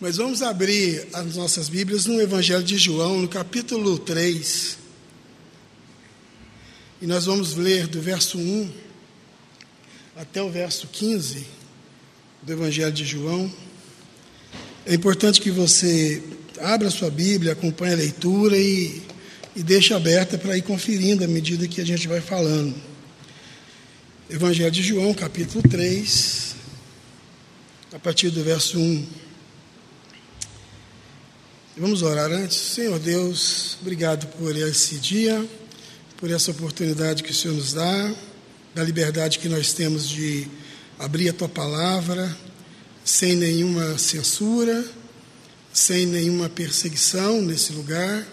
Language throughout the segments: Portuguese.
Mas vamos abrir as nossas Bíblias no Evangelho de João, no capítulo 3. E nós vamos ler do verso 1 até o verso 15 do Evangelho de João. É importante que você abra a sua Bíblia, acompanhe a leitura e deixe aberta para ir conferindo à medida que a gente vai falando. Evangelho de João, capítulo 3, a partir do verso 1. Vamos orar antes. Senhor Deus, obrigado por esse dia, por essa oportunidade que o Senhor nos dá, da liberdade que nós temos de abrir a Tua Palavra, sem nenhuma censura, sem nenhuma perseguição nesse lugar.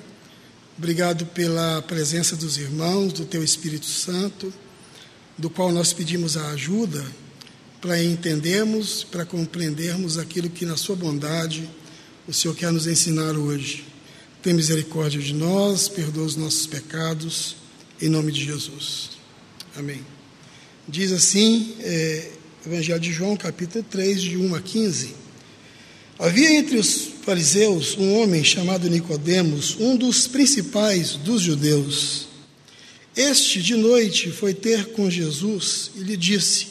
Obrigado pela presença dos irmãos, do Teu Espírito Santo, do qual nós pedimos a ajuda para entendermos, para compreendermos aquilo que, na sua bondade, o Senhor quer nos ensinar hoje. Tem misericórdia de nós, perdoa os nossos pecados, em nome de Jesus. Amém. Diz assim, Evangelho de João, capítulo 3, de 1 a 15. Havia entre os fariseus um homem chamado Nicodemos, um dos principais dos judeus. Este, de noite, foi ter com Jesus e lhe disse: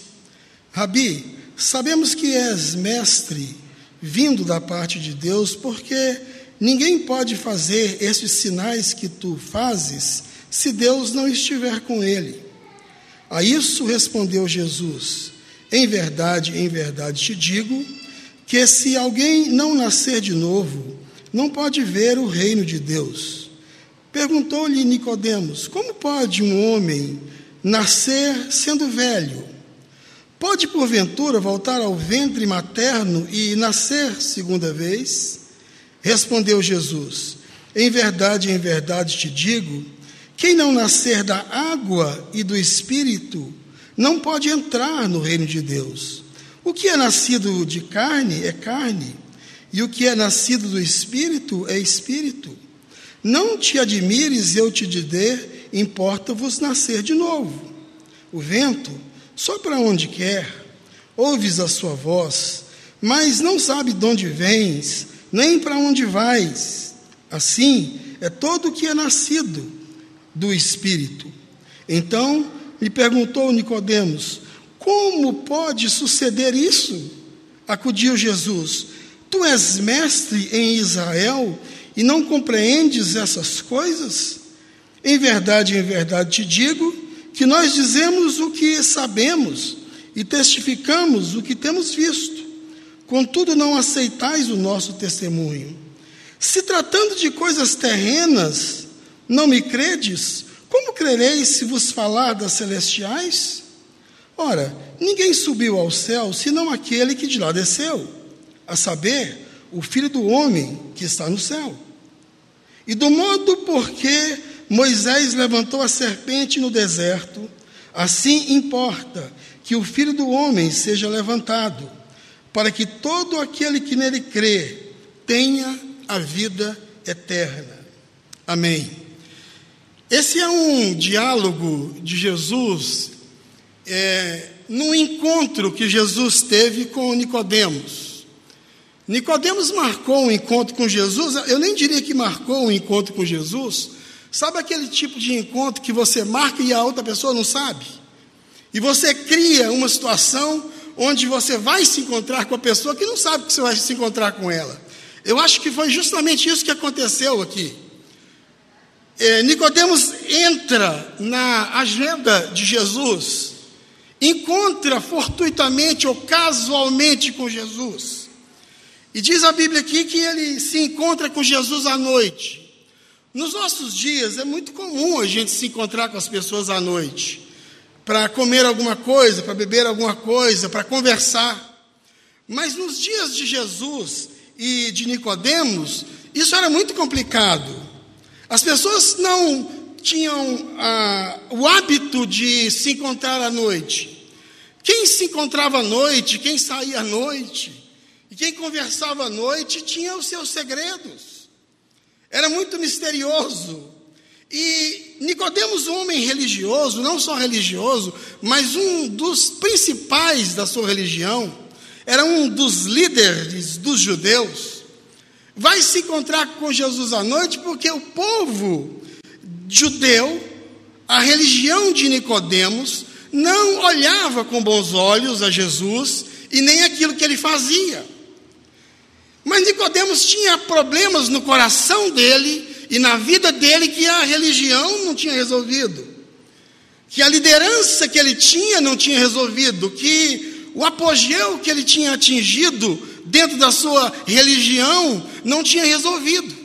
Rabi, sabemos que és mestre, vindo da parte de Deus, porque ninguém pode fazer esses sinais que tu fazes, se Deus não estiver com ele. A isso respondeu Jesus: em verdade te digo, que se alguém não nascer de novo, não pode ver o reino de Deus. Perguntou-lhe Nicodemos: como pode um homem nascer sendo velho? Pode, porventura, voltar ao ventre materno e nascer segunda vez? Respondeu Jesus: em verdade te digo, quem não nascer da água e do Espírito não pode entrar no reino de Deus. O que é nascido de carne, e o que é nascido do Espírito é Espírito. Não te admires eu te dizer, importa-vos nascer de novo. O vento sopra onde quer, ouves a sua voz, mas não sabe de onde vens, nem para onde vais. Assim é todo o que é nascido do Espírito. Então lhe perguntou Nicodemos: como pode suceder isso? Acudiu Jesus: tu és mestre em Israel e não compreendes essas coisas? Em verdade te digo que nós dizemos o que sabemos e testificamos o que temos visto. Contudo, não aceitais o nosso testemunho. Se tratando de coisas terrenas, não me credes, como crereis se vos falar das celestiais? Ora, ninguém subiu ao céu, senão aquele que de lá desceu, a saber, o Filho do Homem que está no céu. E do modo porque Moisés levantou a serpente no deserto, assim importa que o Filho do Homem seja levantado, para que todo aquele que nele crê tenha a vida eterna. Amém. Esse é um diálogo de Jesus, num encontro que Jesus teve com Nicodemos. Nicodemos marcou um encontro com Jesus. Eu nem diria que marcou um encontro com Jesus. Sabe aquele tipo de encontro que você marca e a outra pessoa não sabe? E você cria uma situação onde você vai se encontrar com a pessoa que não sabe que você vai se encontrar com ela. Eu acho que foi justamente isso que aconteceu aqui. Nicodemos entra na agenda de Jesus, encontra fortuitamente ou casualmente com Jesus. E diz a Bíblia aqui que ele se encontra com Jesus à noite. Nos nossos dias é muito comum a gente se encontrar com as pessoas à noite, para comer alguma coisa, para beber alguma coisa, para conversar. Mas nos dias de Jesus e de Nicodemos, isso era muito complicado. As pessoas não tinham o hábito de se encontrar à noite. Quem se encontrava à noite, quem saía à noite, e quem conversava à noite tinha os seus segredos. Era muito misterioso. E Nicodemos, um homem religioso, não só religioso, mas um dos principais da sua religião, era um dos líderes dos judeus. vai se encontrar com Jesus à noite, porque o povo judeu, a religião de Nicodemos, não olhava com bons olhos a Jesus e nem aquilo que ele fazia. Mas Nicodemos tinha problemas no coração dele e na vida dele que a religião não tinha resolvido, que a liderança que ele tinha não tinha resolvido, que o apogeu que ele tinha atingido dentro da sua religião não tinha resolvido.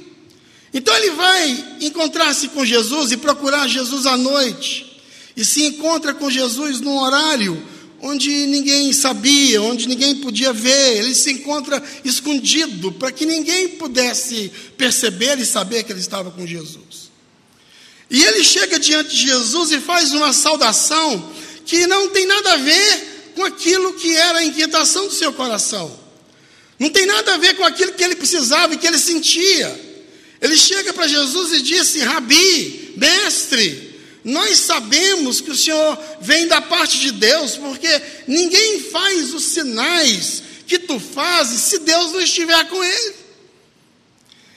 Então ele vai encontrar-se com Jesus e procurar Jesus à noite. E se encontra com Jesus num horário onde ninguém sabia, onde ninguém podia ver. Ele se encontra escondido, para que ninguém pudesse perceber e saber que ele estava com Jesus. E ele chega diante de Jesus e faz uma saudação que não tem nada a ver com aquilo que era a inquietação do seu coração. Não tem nada a ver com aquilo que ele precisava e que ele sentia. Ele chega para Jesus e disse: Rabi, mestre, nós sabemos que o Senhor vem da parte de Deus, porque ninguém faz os sinais que tu fazes se Deus não estiver com ele.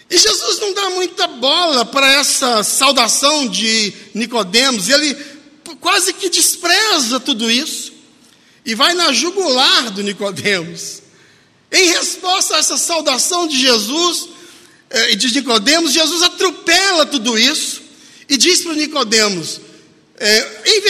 E Jesus não dá muita bola para essa saudação de Nicodemos, ele quase que despreza tudo isso e vai na jugular do Nicodemos. Em resposta a essa saudação de Jesus e de Nicodemos, Jesus atropela tudo isso e diz para Nicodemos: em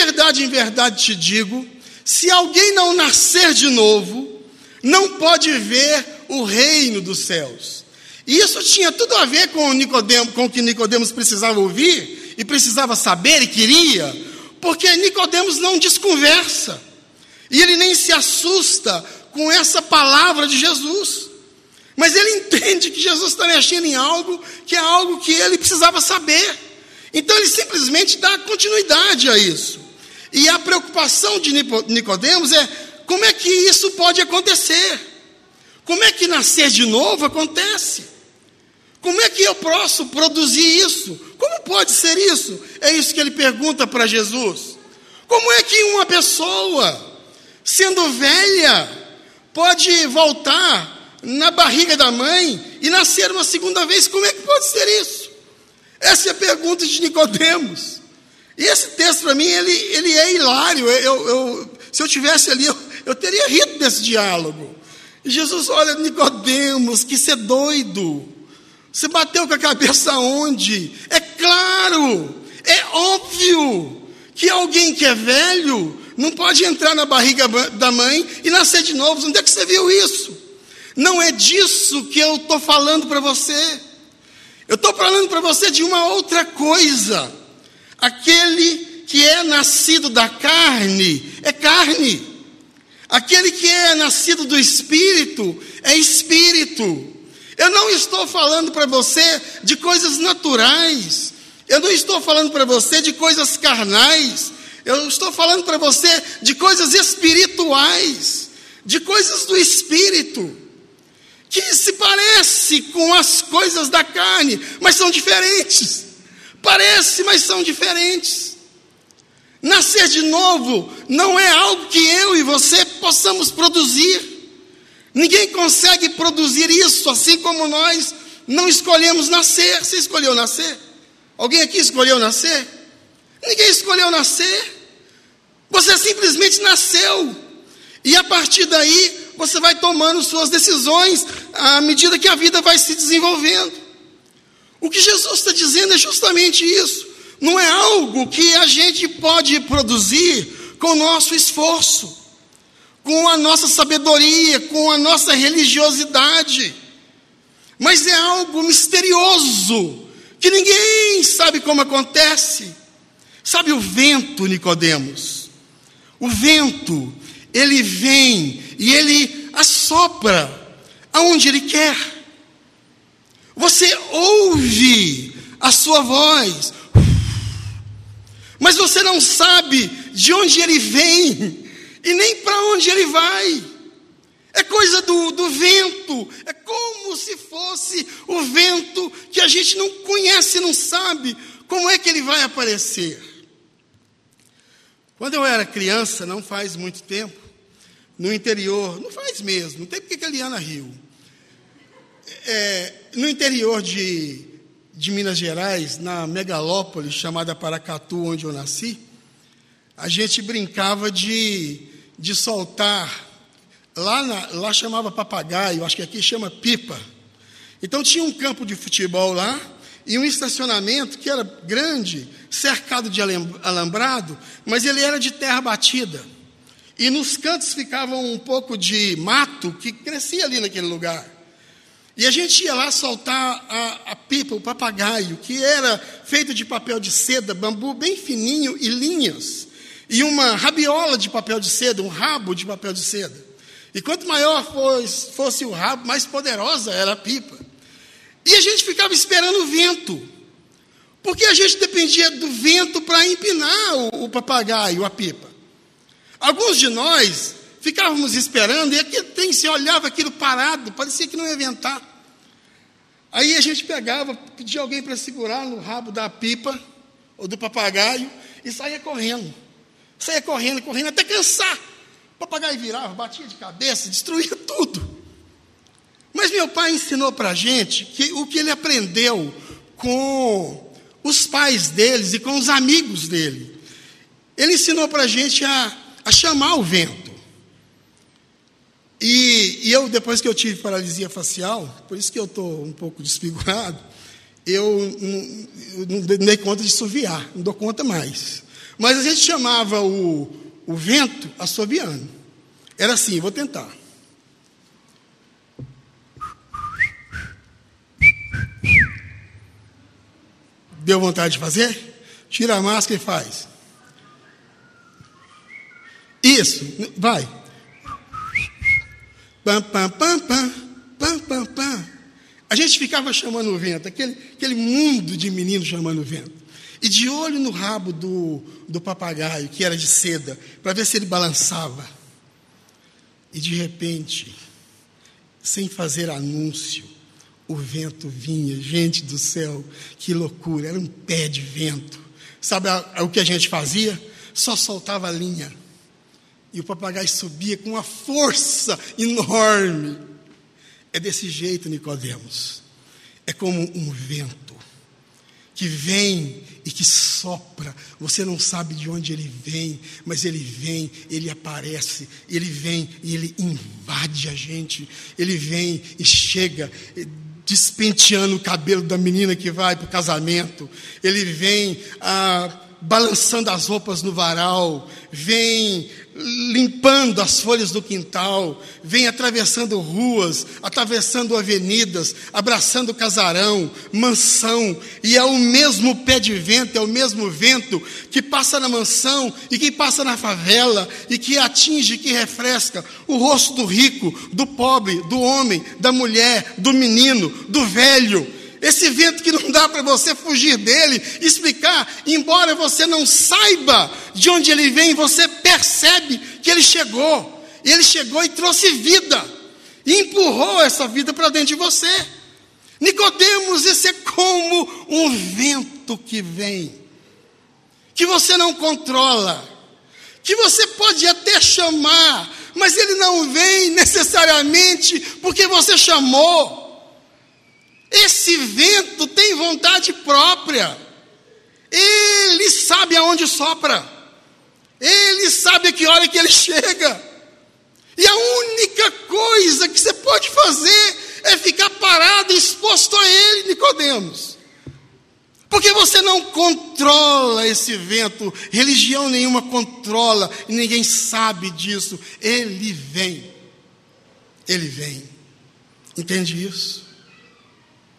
verdade te digo, se alguém não nascer de novo, não pode ver o reino dos céus. E isso tinha tudo a ver com o que Nicodemos precisava ouvir, e precisava saber, e queria, porque Nicodemos não desconversa, e ele nem se assusta com essa palavra de Jesus. Mas ele entende que Jesus está mexendo em algo, que é algo que ele precisava saber. Então ele simplesmente dá continuidade a isso. E a preocupação de Nicodemos é: como é que isso pode acontecer? Como é que nascer de novo acontece? Como é que eu posso produzir isso? Como pode ser isso? É isso que ele pergunta para Jesus. Como é que uma pessoa, sendo velha, pode voltar na barriga da mãe e nascer uma segunda vez? Como é que pode ser isso? Essa é a pergunta de Nicodemos. E esse texto, para mim, ele é hilário. Se eu estivesse ali, eu teria rido desse diálogo. E Jesus: olha, Nicodemos, que você é doido. Você bateu com a cabeça onde? É claro, é óbvio, que alguém que é velho não pode entrar na barriga da mãe e nascer de novo. Onde é que você viu isso? Não é disso que eu estou falando para você. Eu estou falando para você de uma outra coisa. Aquele que é nascido da carne, é carne. Aquele que é nascido do Espírito, é Espírito. Eu não estou falando para você de coisas naturais. Eu não estou falando para você de coisas carnais. Eu estou falando para você de coisas espirituais, de coisas do Espírito, que se parece com as coisas da carne, mas são diferentes. Parece, mas são diferentes. Nascer de novo não é algo que eu e você possamos produzir. Ninguém consegue produzir isso, assim como nós não escolhemos nascer. Você escolheu nascer? Alguém aqui escolheu nascer? Ninguém escolheu nascer. Você simplesmente nasceu. E a partir daí, você vai tomando suas decisões à medida que a vida vai se desenvolvendo. O que Jesus está dizendo é justamente isso. Não é algo que a gente pode produzir com o nosso esforço, com a nossa sabedoria, com a nossa religiosidade. Mas é algo misterioso, que ninguém sabe como acontece. Sabe o vento, Nicodemos? O vento, ele vem e ele assopra aonde ele quer. Você ouve a sua voz, mas você não sabe de onde ele vem e nem para onde ele vai. É coisa do vento, é como se fosse o vento que a gente não conhece, não sabe como é que ele vai aparecer. Quando eu era criança, não faz muito tempo, no interior, não faz mesmo, não tem porque que a Liana riu. No interior de Minas Gerais, na megalópole chamada Paracatu, onde eu nasci, a gente brincava de soltar, lá chamava papagaio, acho que aqui chama pipa. Então tinha um campo de futebol lá e um estacionamento que era grande, cercado de alambrado, mas ele era de terra batida. E nos cantos ficava um pouco de mato que crescia ali naquele lugar. E a gente ia lá soltar a pipa, o papagaio, que era feito de papel de seda, bambu bem fininho e linhas. E uma rabiola de papel de seda, um rabo de papel de seda. E quanto maior fosse o rabo, mais poderosa era a pipa. E a gente ficava esperando o vento, porque a gente dependia do vento para empinar o papagaio, a pipa. Alguns de nós ficávamos esperando, e aquele trem, se olhava aquilo parado, parecia que não ia ventar. Aí a gente pegava, pedia alguém para segurar no rabo da pipa, ou do papagaio, e saía correndo. Saía correndo, até cansar. O papagaio virava, batia de cabeça, destruía tudo. Mas meu pai ensinou para a gente que o que ele aprendeu com os pais deles e com os amigos dele. Ele ensinou para a gente a chamar o vento. E eu, depois que eu tive paralisia facial, por isso que eu estou um pouco desfigurado, eu não dei conta de assoviar, não dou conta mais. Mas a gente chamava o vento assoviando. Era assim, vou tentar. Deu vontade de fazer? Tira a máscara e faz. Isso, vai. Pam, pam, pam, pam, pam, pam, pam. A gente ficava chamando o vento, aquele mundo de menino chamando o vento. E de olho no rabo do papagaio, que era de seda, para ver se ele balançava. E de repente, sem fazer anúncio, o vento vinha. Gente do céu, que loucura, era um pé de vento. Sabe o que a gente fazia? Só soltava a linha. E o papagaio subia com uma força enorme. É desse jeito, Nicodemos. É como um vento que vem e que sopra. Você não sabe de onde ele vem, mas ele vem, ele aparece, ele vem e ele invade a gente. Ele vem e chega despenteando o cabelo da menina que vai para o casamento. Ele vem balançando as roupas no varal, vem limpando as folhas do quintal, vem atravessando ruas, atravessando avenidas, abraçando casarão, mansão, e é o mesmo pé de vento, é o mesmo vento que passa na mansão e que passa na favela e que atinge, que refresca o rosto do rico, do pobre, do homem, da mulher, do menino, do velho. Esse vento que não dá para você fugir dele, explicar, embora você não saiba de onde ele vem, você percebe que ele chegou. Ele chegou e trouxe vida, e empurrou essa vida para dentro de você. Nicodemos, esse é como um vento que vem, que você não controla, que você pode até chamar, mas ele não vem necessariamente porque você chamou. Esse vento tem vontade própria. Ele sabe aonde sopra. Ele sabe a que hora que ele chega. E a única coisa que você pode fazer é ficar parado, exposto a ele, Nicodemos. Porque você não controla esse vento. Religião nenhuma controla. E ninguém sabe disso. Ele vem. Ele vem. Entende isso?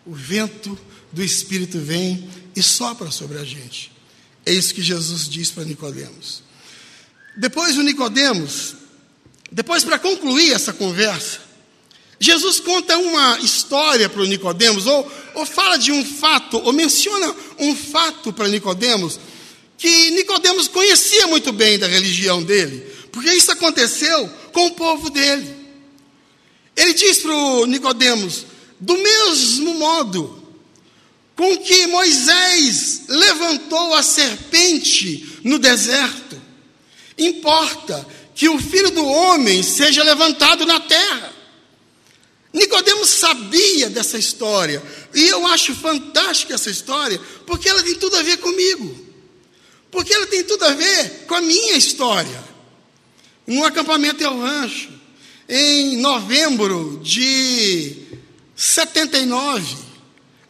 O vento do Espírito vem e sopra sobre a gente. É isso que Jesus diz para Nicodemos. Depois para concluir essa conversa, Jesus conta uma história para o Nicodemos, ou fala de um fato, ou menciona um fato para Nicodemos, que Nicodemos conhecia muito bem da religião dele, porque isso aconteceu com o povo dele. Ele diz para o Nicodemos: do mesmo modo com que Moisés levantou a serpente no deserto, importa que o Filho do Homem seja levantado na terra, Nicodemos sabia dessa história, e eu acho fantástica essa história, porque ela tem tudo a ver comigo, porque ela tem tudo a ver com a minha história. No acampamento El Rancho, em novembro de 79,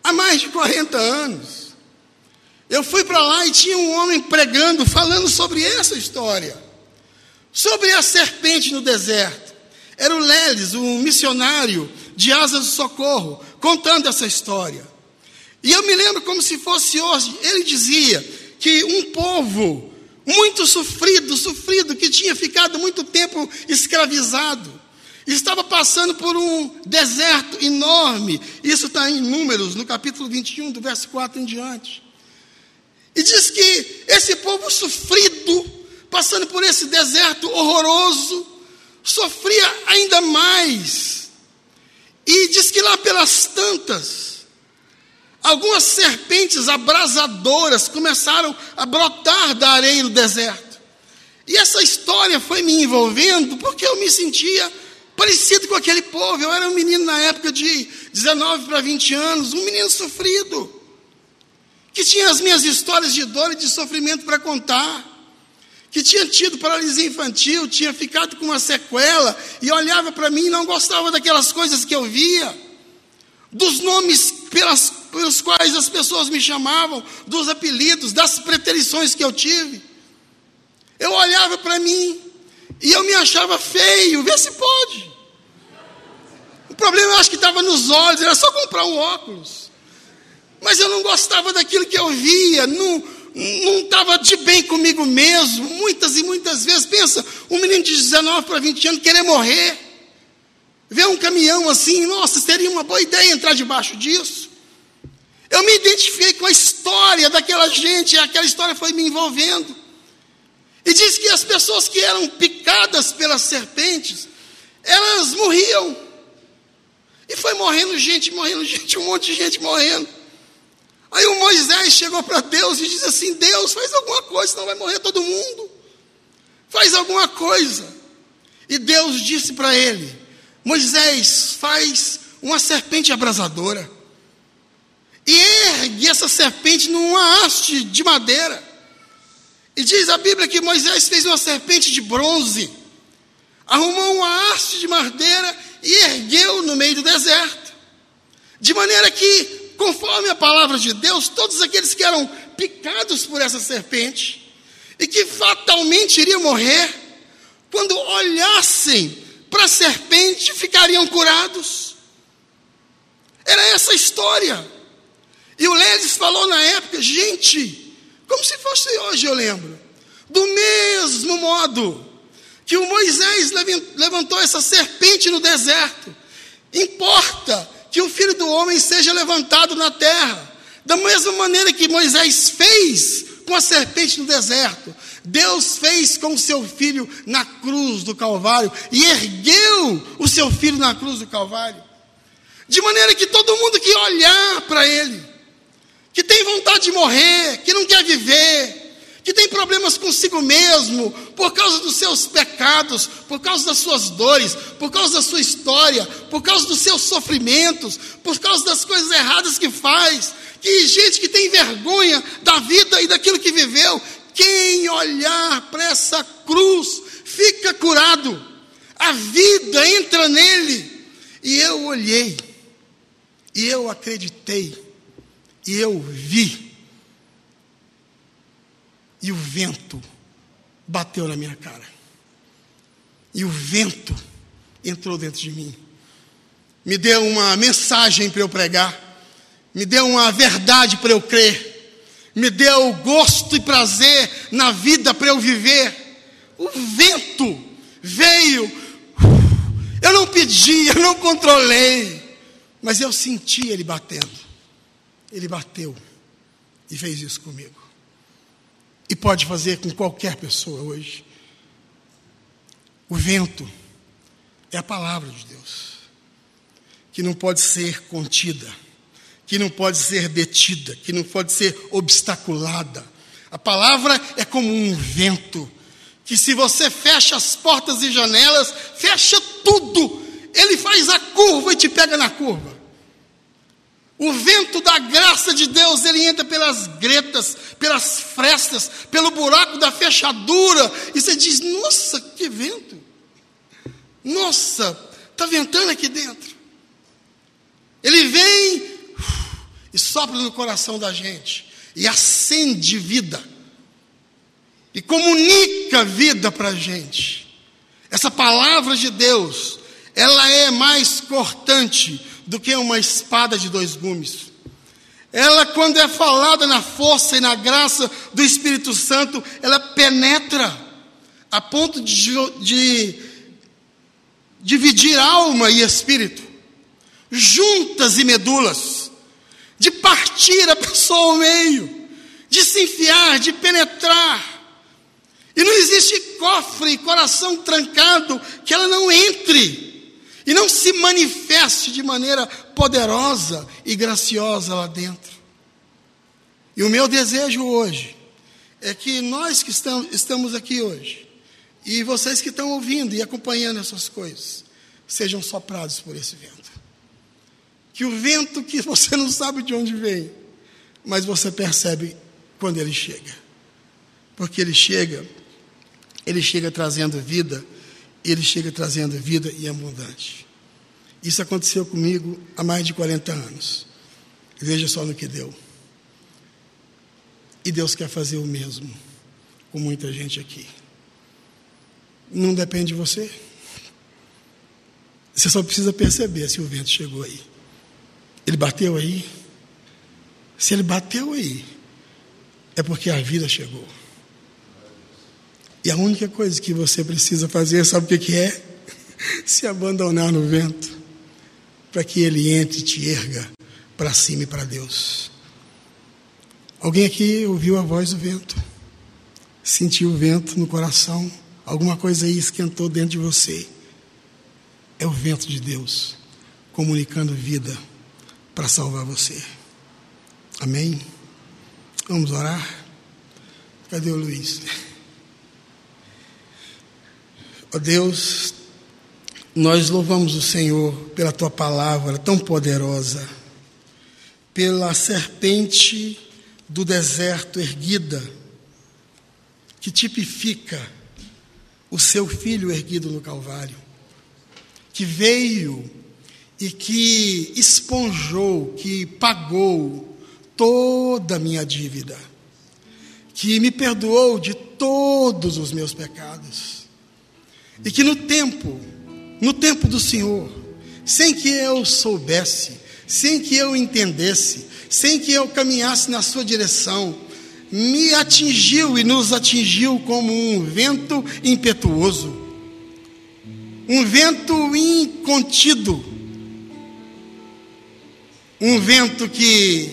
há mais de 40 anos, eu fui para lá e tinha um homem pregando, falando sobre essa história, sobre a serpente no deserto. Era o Leles, um missionário de Asas do Socorro, contando essa história. E eu me lembro como se fosse hoje. Ele dizia que um povo muito sofrido, que tinha ficado muito tempo escravizado, estava passando por um deserto enorme. Isso está em Números, no capítulo 21, do verso 4 em diante. E diz que esse povo sofrido, passando por esse deserto horroroso, sofria ainda mais, e diz que lá pelas tantas, algumas serpentes abrasadoras começaram a brotar da areia do deserto, e essa história foi me envolvendo, porque eu me sentia parecido com aquele povo. Eu era um menino na época de 19 para 20 anos, um menino sofrido, que tinha as minhas histórias de dor e de sofrimento para contar, que tinha tido paralisia infantil, tinha ficado com uma sequela, e olhava para mim e não gostava daquelas coisas que eu via, dos nomes pelos quais as pessoas me chamavam, dos apelidos, das preterições que eu tive. Eu olhava para mim e eu me achava feio. Vê se pode. O problema, eu acho que estava nos olhos, era só comprar um óculos. Mas eu não gostava daquilo que eu via, não estava de bem comigo mesmo, muitas e muitas vezes. Pensa, um menino de 19 para 20 anos querer morrer, ver um caminhão assim, nossa, seria uma boa ideia entrar debaixo disso. Eu me identifiquei com a história daquela gente, e aquela história foi me envolvendo. E diz que as pessoas que eram picadas pelas serpentes, elas morriam, e foi morrendo gente, um monte de gente morrendo. Aí o Moisés chegou para Deus e disse assim: Deus, faz alguma coisa, senão vai morrer todo mundo. Faz alguma coisa. E Deus disse para ele: Moisés, faz uma serpente abrasadora. E ergue essa serpente numa haste de madeira. E diz a Bíblia que Moisés fez uma serpente de bronze. Arrumou uma haste de madeira e ergueu no meio do deserto. De maneira que, conforme a palavra de Deus, todos aqueles que eram picados por essa serpente e que fatalmente iriam morrer, quando olhassem para a serpente, ficariam curados. Era essa a história. E o Leles falou na época, gente, como se fosse hoje, eu lembro, do mesmo modo que o Moisés levantou essa serpente no deserto, importa que o Filho do Homem seja levantado na terra. Da mesma maneira que Moisés fez com a serpente no deserto, Deus fez com o seu Filho na cruz do Calvário, e ergueu o seu Filho na cruz do Calvário, de maneira que todo mundo que olhar para ele, que tem vontade de morrer, que não quer viver, que tem problemas consigo mesmo, por causa dos seus pecados, por causa das suas dores, por causa da sua história, por causa dos seus sofrimentos, por causa das coisas erradas que faz, que gente que tem vergonha da vida e daquilo que viveu, quem olhar para essa cruz fica curado, a vida entra nele. E eu olhei, e eu acreditei, e eu vi. E o vento bateu na minha cara. E o vento entrou dentro de mim. Me deu uma mensagem para eu pregar. Me deu uma verdade para eu crer. Me deu gosto e prazer na vida para eu viver. O vento veio. Eu não pedi, eu não controlei. Mas eu senti ele batendo. Ele bateu e fez isso comigo. E pode fazer com qualquer pessoa hoje. O vento é a palavra de Deus, que não pode ser contida, que não pode ser detida, que não pode ser obstaculada. A palavra é como um vento, que se você fecha as portas e janelas, fecha tudo, Ele faz a curva e te pega na curva. O vento da graça de Deus, ele entra pelas gretas, pelas frestas, pelo buraco da fechadura, e você diz, nossa, que vento, nossa, está ventando aqui dentro. Ele vem e sopra no coração da gente, e acende vida, e comunica vida para a gente. Essa palavra de Deus, ela é mais cortante do que uma espada de dois gumes. Ela, quando é falada na força e na graça do Espírito Santo, ela penetra a ponto de dividir alma e espírito, juntas e medulas, de partir a pessoa ao meio, de se enfiar, de penetrar. E não existe cofre, coração trancado, que ela não entre e não se manifeste de maneira poderosa e graciosa lá dentro. E o meu desejo hoje é que nós que estamos aqui hoje, e vocês que estão ouvindo e acompanhando essas coisas, sejam soprados por esse vento. Que o vento que você não sabe de onde vem, mas você percebe quando ele chega. Porque ele chega trazendo vida, ele chega trazendo vida e abundante. Isso aconteceu comigo há mais de 40 anos. Veja só no que deu. E Deus quer fazer o mesmo com muita gente aqui. Não depende de você. Você só precisa perceber se o vento chegou aí. Ele bateu aí? Se ele bateu aí, é porque a vida chegou. E a única coisa que você precisa fazer, sabe o que é? Se abandonar no vento, para que ele entre e te erga para cima e para Deus. Alguém aqui ouviu a voz do vento? Sentiu o vento no coração? Alguma coisa aí esquentou dentro de você? É o vento de Deus comunicando vida para salvar você. Amém? Vamos orar? Cadê o Luiz? Ó Deus, nós louvamos o Senhor pela Tua palavra tão poderosa, pela serpente do deserto erguida, que tipifica o Seu Filho erguido no Calvário, que veio e que esponjou, que pagou toda a minha dívida, que me perdoou de todos os meus pecados. E que no tempo do Senhor, sem que eu soubesse, sem que eu entendesse, sem que eu caminhasse na sua direção, me atingiu e nos atingiu como um vento impetuoso, um vento incontido, um vento que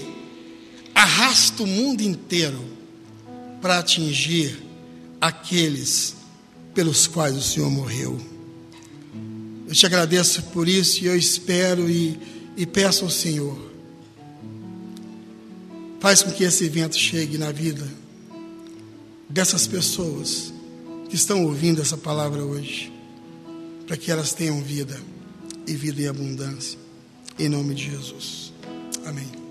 arrasta o mundo inteiro para atingir aqueles pelos quais o Senhor morreu. Eu te agradeço por isso, e eu espero e peço ao Senhor, faz com que esse vento chegue na vida dessas pessoas que estão ouvindo essa palavra hoje, para que elas tenham vida e abundância, em nome de Jesus. Amém.